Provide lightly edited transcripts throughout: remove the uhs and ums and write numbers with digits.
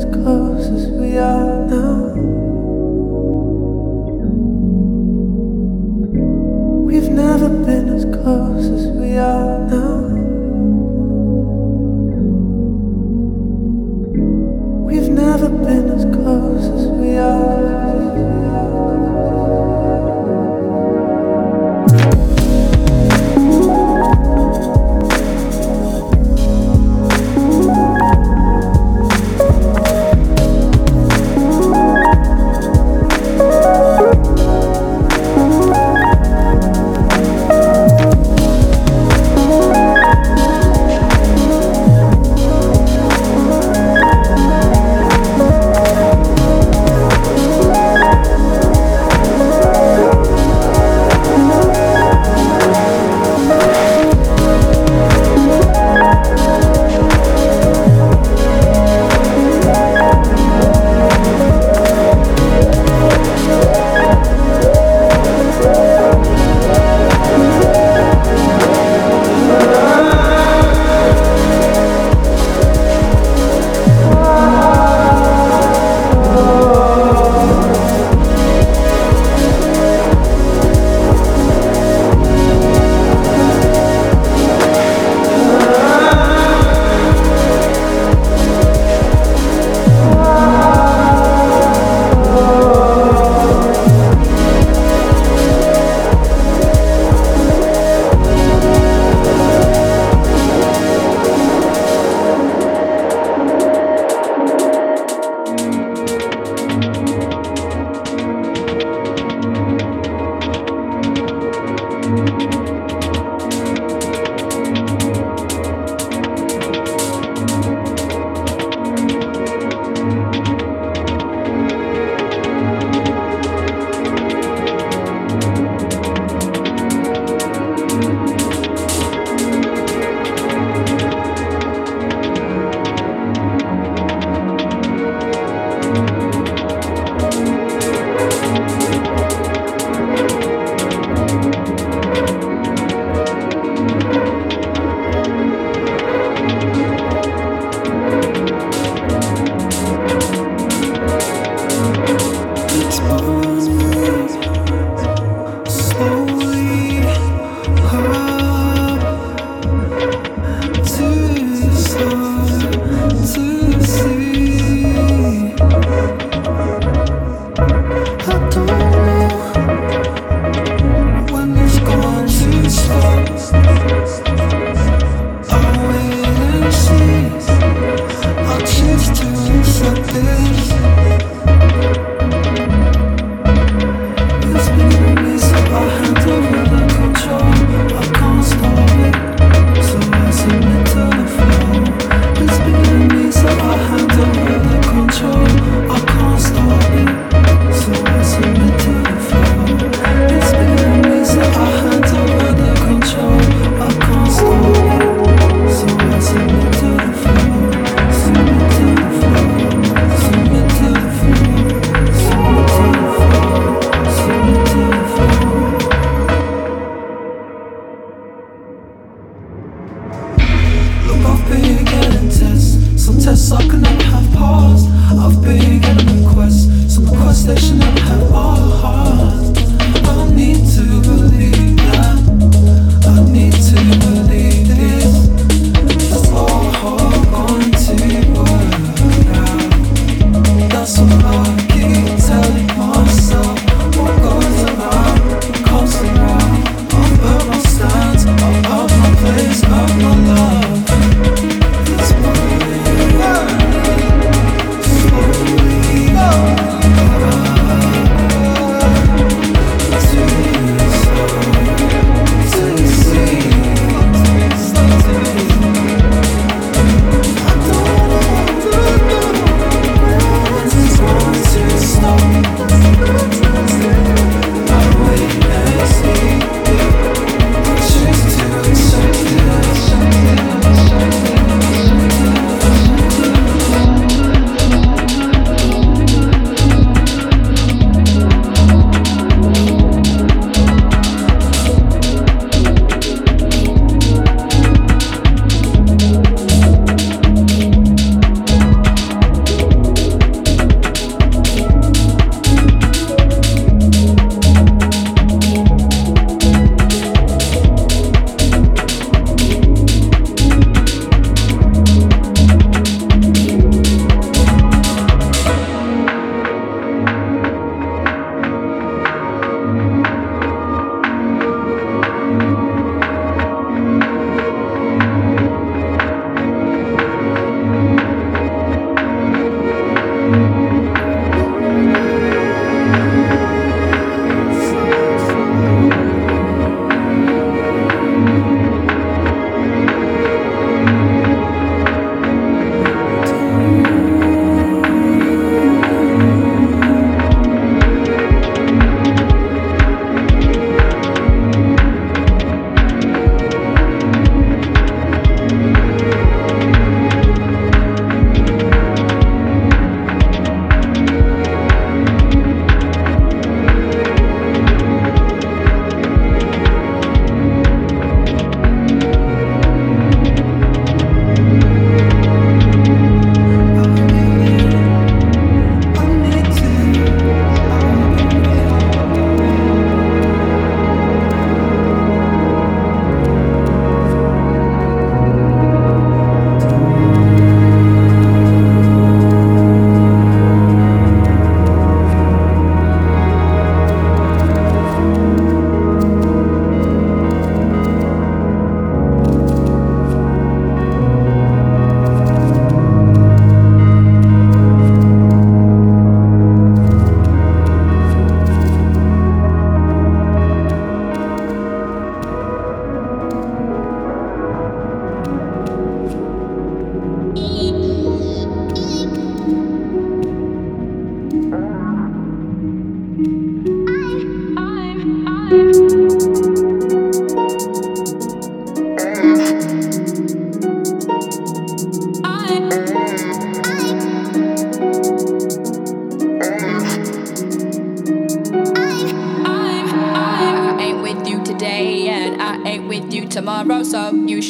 as close as we are now. We've never been as close as we are now. We've never been as close as we are.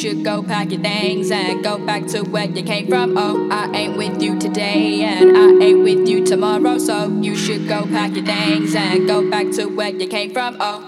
should go pack your things and go back to where you came from. Oh, I ain't with you today and I ain't with you tomorrow, so you should go pack your things and go back to where you came from. Oh.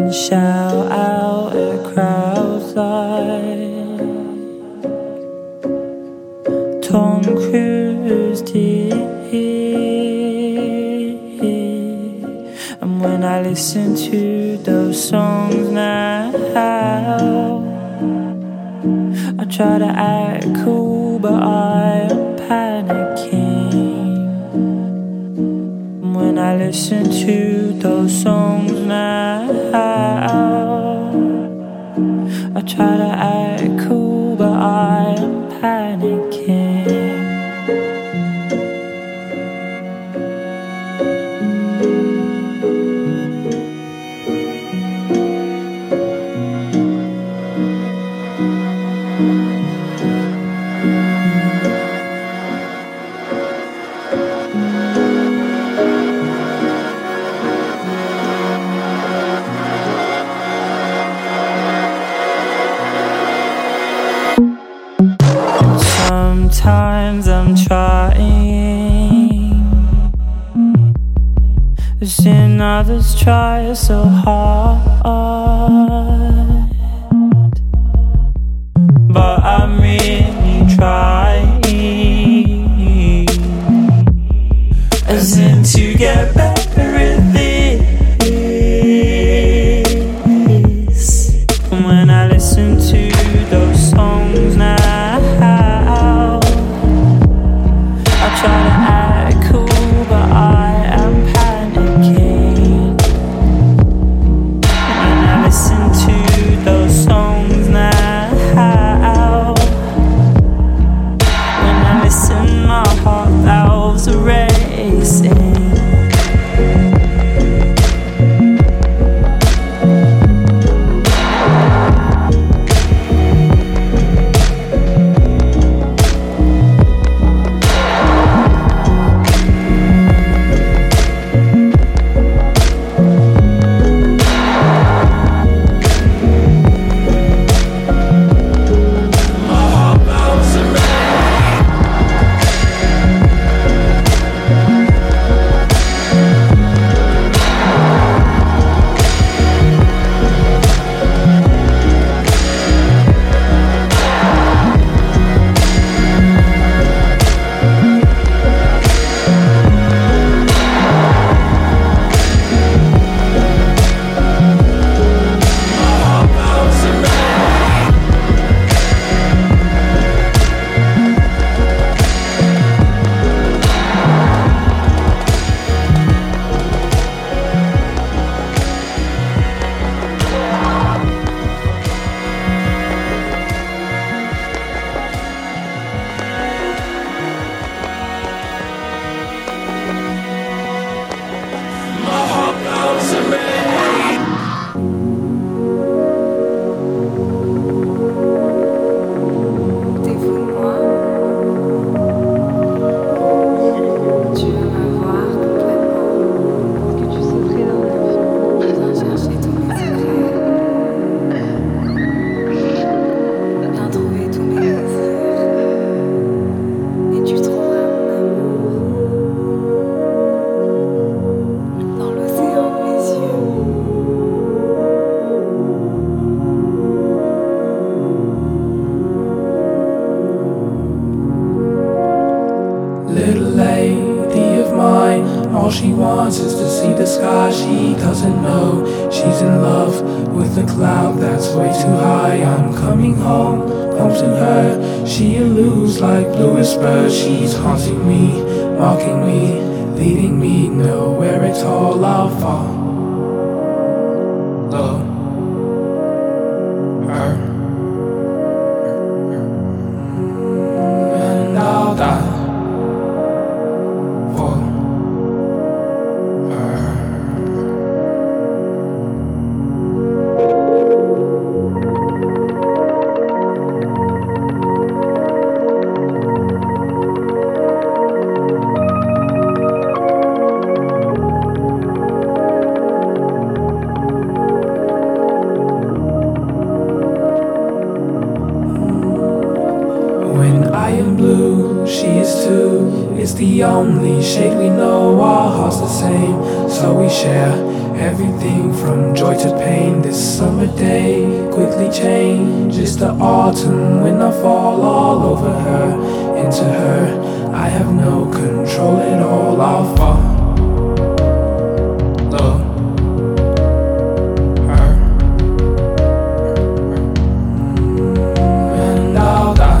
and shout out at crowds like Tom Cruise did. And when I listen to those songs now, I try to act cool, but I am panicking. And when I listen to those songs now, I try to act cool, but I am panicking. Sometimes I'm trying, I've seen others try so hard, but I'm really trying, as in to get better at this. And when I listen to those songs now, all she wants is to see the sky. She doesn't know she's in love with a cloud that's way too high. I'm coming home, home to her. She eludes like bluest birds. She's haunting me, mocking me, leading me nowhere at all. I'll fall low. And I'll die. The only shade we know, our hearts the same, so we share Everything from joy to pain, this summer day quickly changes to autumn when I fall all over her, into her. I have no control at all, I'll follow her, and I'll die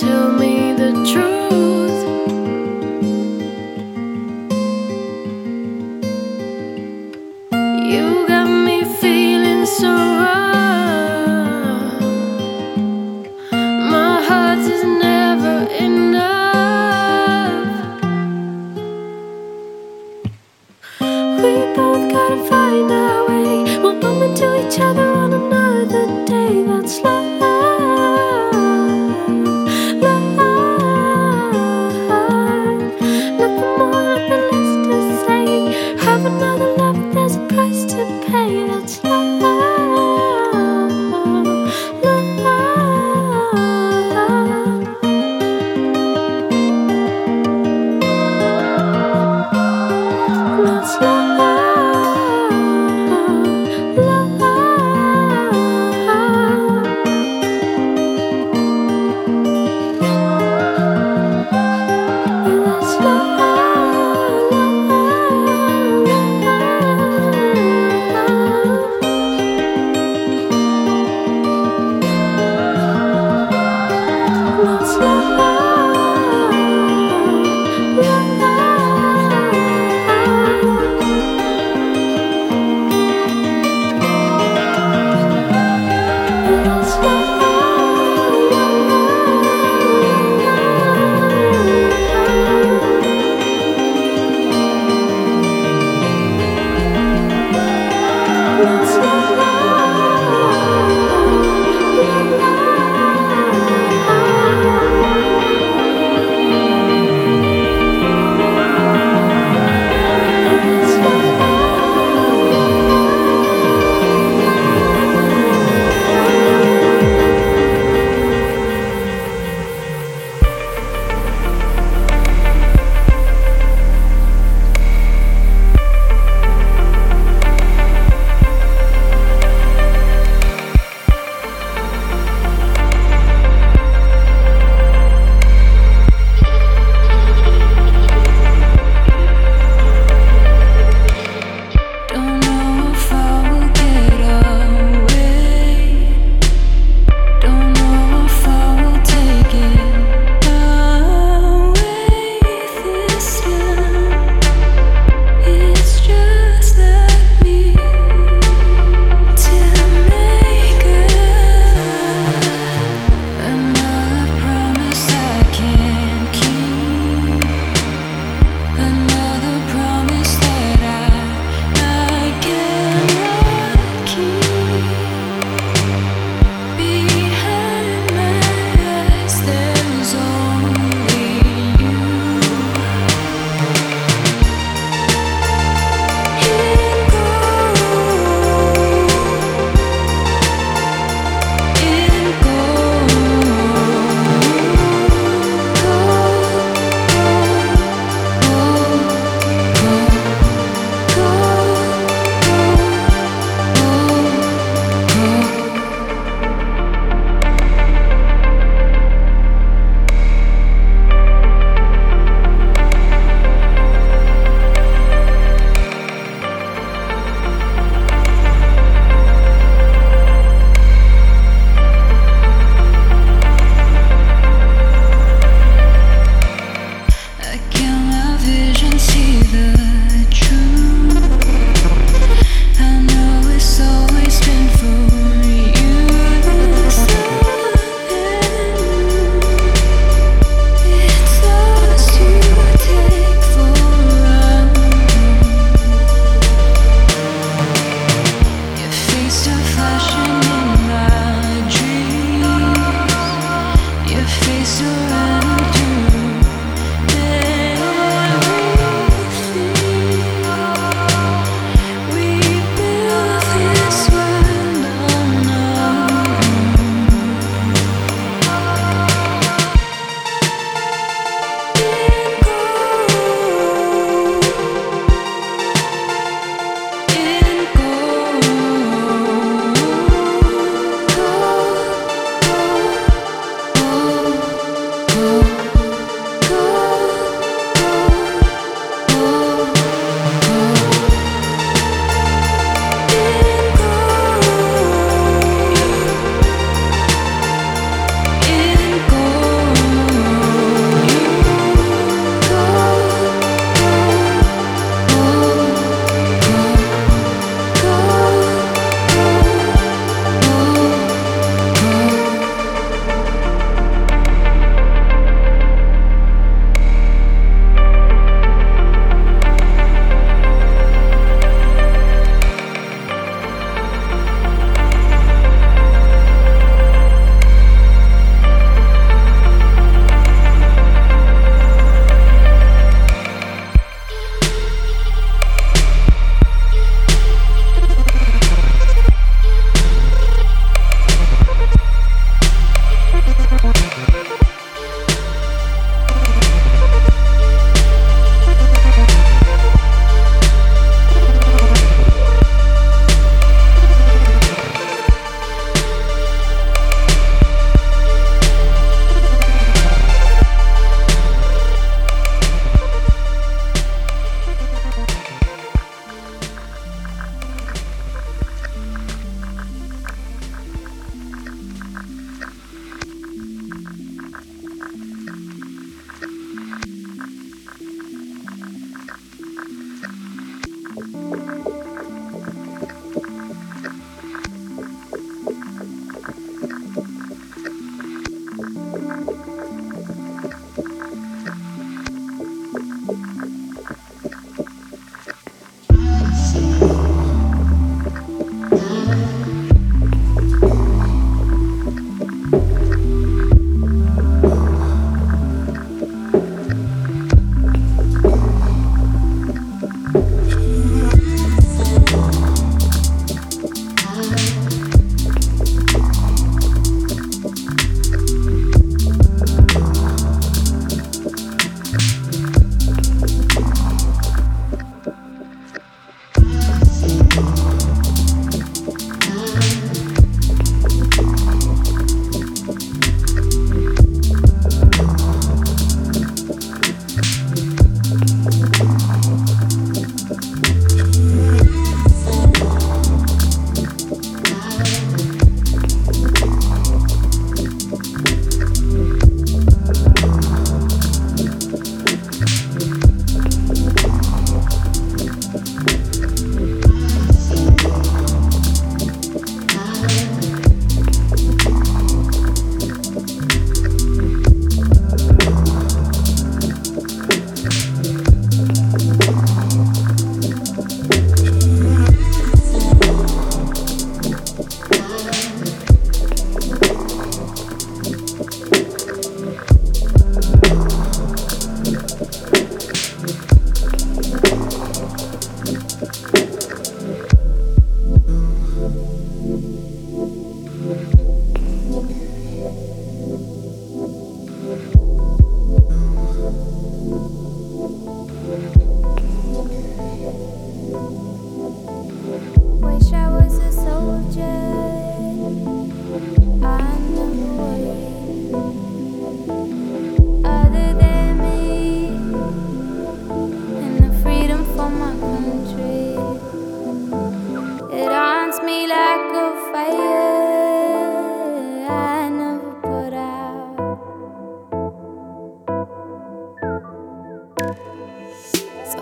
tell me the truth. You got me feeling so wrong. My heart is never enough. We both gotta find our way. We'll bump into each other on another day. That's love.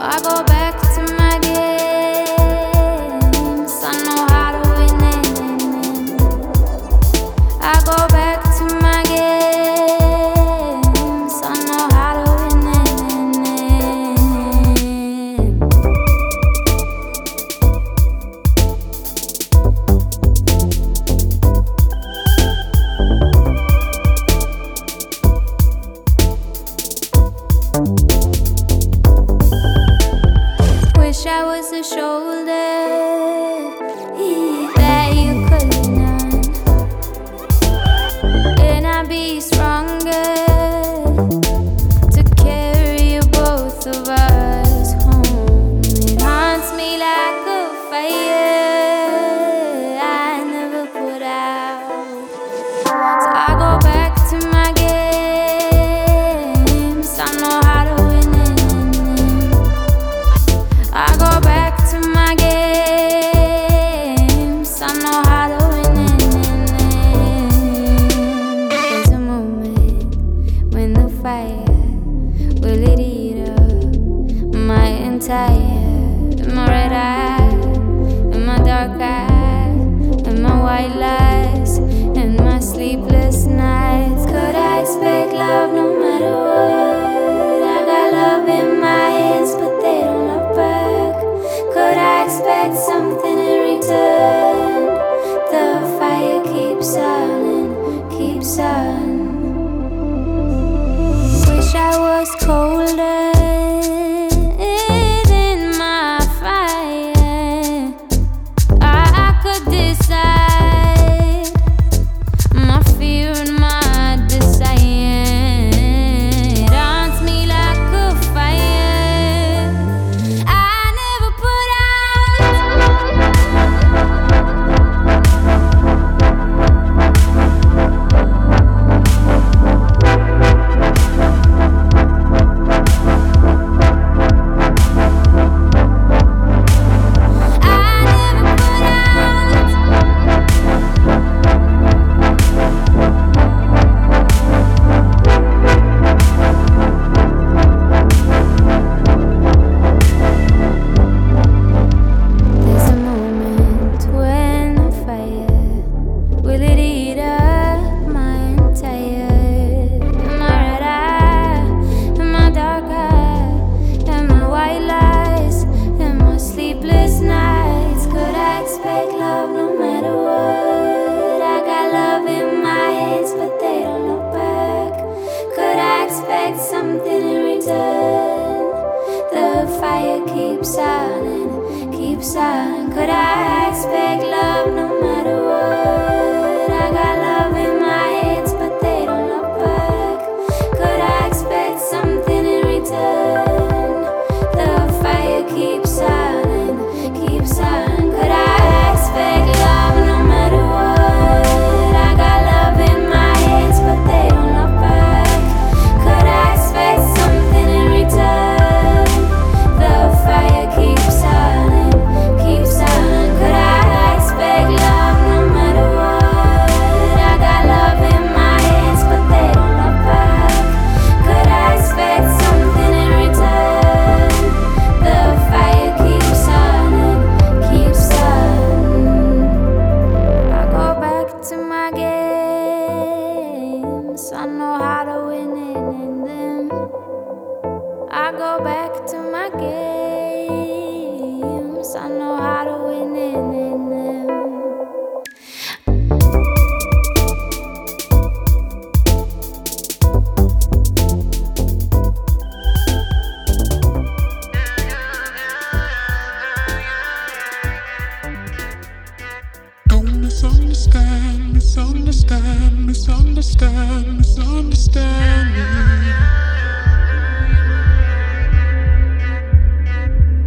I go back to my games. I know how to win it. I go back to my games. I know how to win it. I was a shoulder that you couldn't on, and I'd be stronger to carry both of us home. It haunts me like a fire I never put out. So I go back to my games. I know how to win it. I go back to my games. I know how to win it. There's a moment when the fire, will it eat up my entire, my red eye, and my dark eye, and my white lies, and my sleepless nights? Could I expect love no matter what? I got love in my hands, but they don't love back. Could I expect something in return? The fire keeps on and keeps on. Wish I was colder in my fire. I could decide my fear and my desire. It haunts me like a fire I never put out. I never put There's a moment when the fire, will it eat up my entire, my red eye, and my dark eye, and my white lies, and my sleepless nights? Could I expect love no matter what? I got love in my hands, but they don't look back. Could I expect something in return? The fire keeps on and keeps on. Could I expect love no matter what? I got love in my hands, but they don't look back. Could I expect something in return? The fire keeps on and keeps on. Could I expect love no matter what? I got love in my hands, but they don't look back. Could I expect something in return? The fire keeps on and keeps on. Could I expect love no matter what? I got love in my hands, but they don't look back. Could I expect something in return? The fire keeps on and keeps on. I go back to my games. I know how to win it in them. I go back to my games. I know how to win it in them. Don't misunderstand, misunderstand, misunderstand, misunderstand me.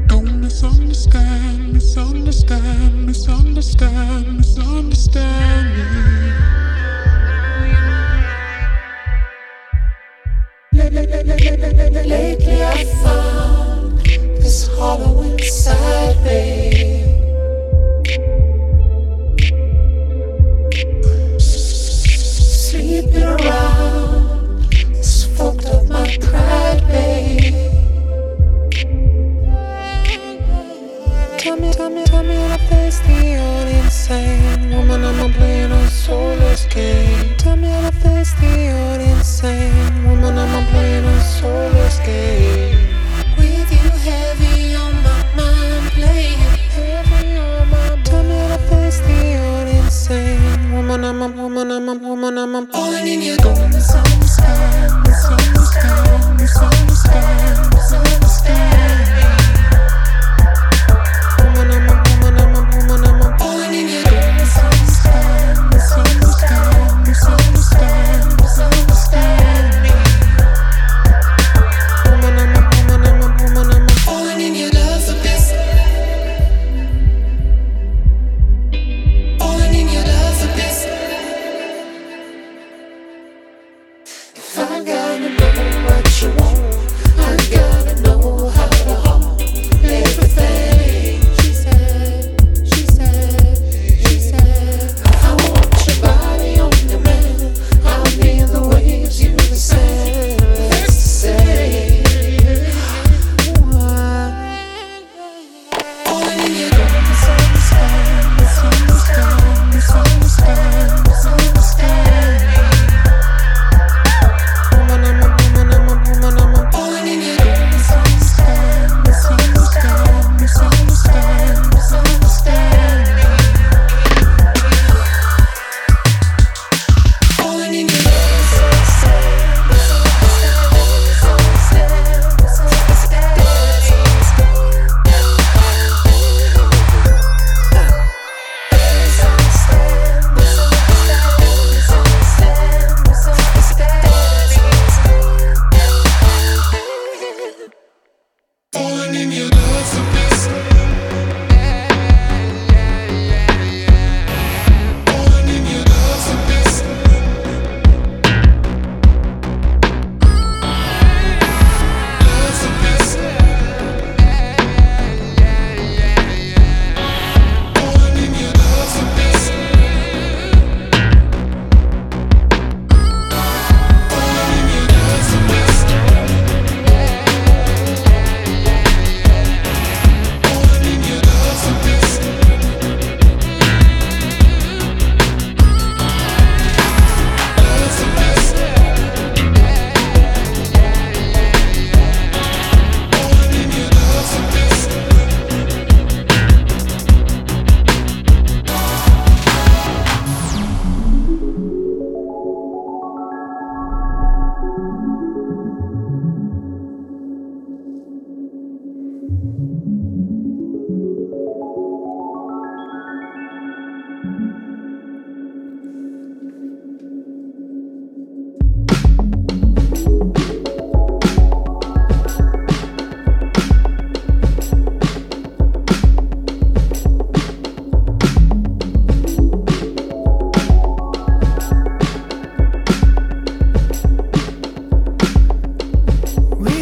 Don't misunderstand, misunderstand, misunderstand, misunderstand me. Lately I found this hollow inside me. Sleeping around, it's fucked up my pride, babe.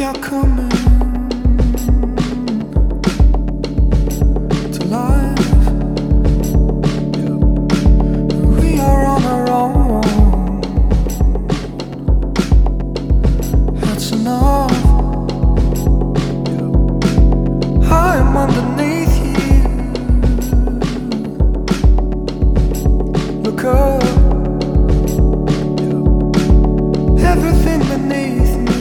are coming to life. We are on our own. That's enough. I'm underneath you. Look up. Everything beneath me,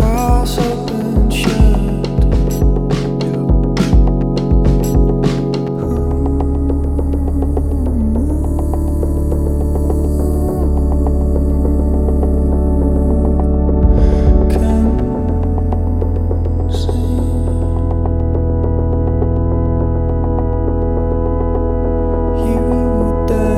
eyes open shut. Can't see you dancing.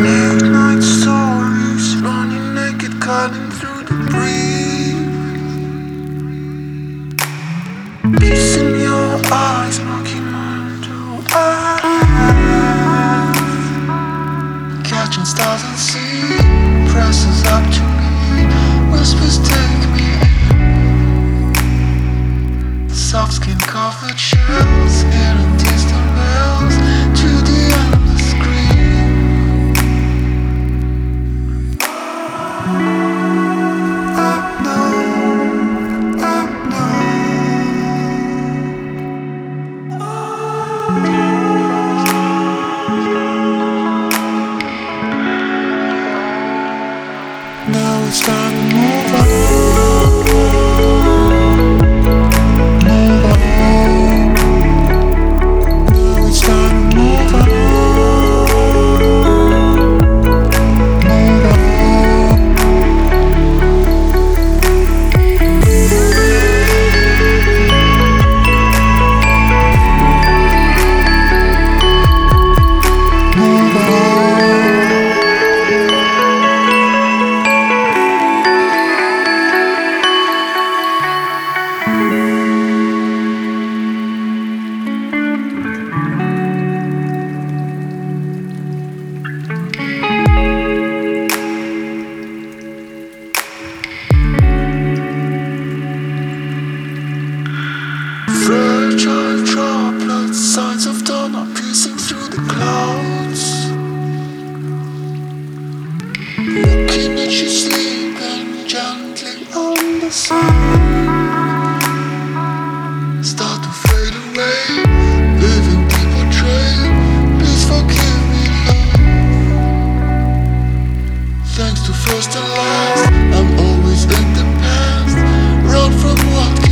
Midnight stories, running naked, cutting through the breeze. Fragile droplets, signs of dawn are piercing through the clouds. Looking at you sleeping gently on the sun. Start to fade away, leaving people trail. Please forgive me, love. Thanks to first and last, I'm always in the past. Run from what.